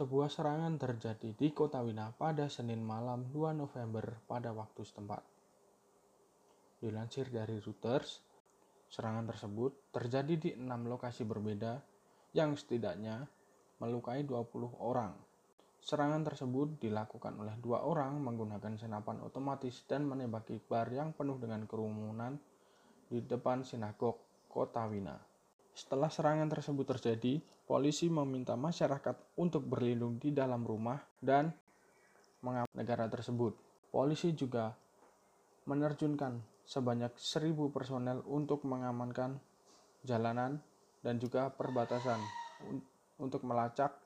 sebuah serangan terjadi di kota Wina pada Senin malam 2 November pada waktu setempat. Dilansir dari Reuters, serangan tersebut terjadi di 6 lokasi berbeda yang setidaknya melukai 20 orang. Serangan tersebut dilakukan oleh 2 orang menggunakan senapan otomatis dan menembak kibar yang penuh dengan kerumunan di depan sinagog kota Wina. Setelah serangan tersebut terjadi, polisi meminta masyarakat untuk berlindung di dalam rumah dan mengamankan negara tersebut. Polisi juga menerjunkan sebanyak 1.000 personel untuk mengamankan jalanan dan juga perbatasan untuk melacak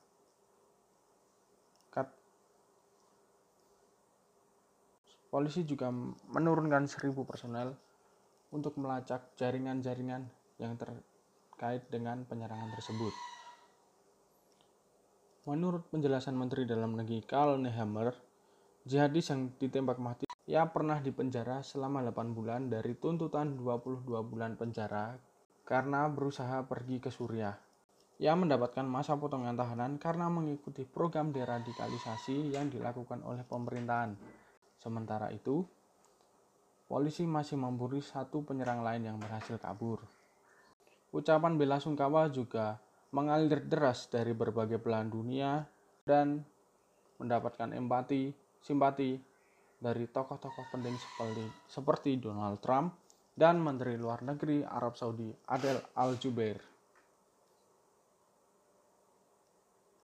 Polisi juga menurunkan 1.000 personel untuk melacak jaringan-jaringan yang terkait dengan penyerangan tersebut. Menurut penjelasan Menteri Dalam Negeri Karl Nehammer, jihadis yang ditembak mati ia pernah dipenjara selama 8 bulan dari tuntutan 22 bulan penjara karena berusaha pergi ke Suriah. Ia mendapatkan masa potongan tahanan karena mengikuti program deradikalisasi yang dilakukan oleh pemerintahan. Sementara itu, polisi masih memburu 1 penyerang lain yang berhasil kabur. Ucapan bela sungkawa juga mengalir deras dari berbagai belahan dunia dan mendapatkan empati, simpati dari tokoh-tokoh penting seperti Donald Trump dan Menteri Luar Negeri Arab Saudi Adel Al Jubeir.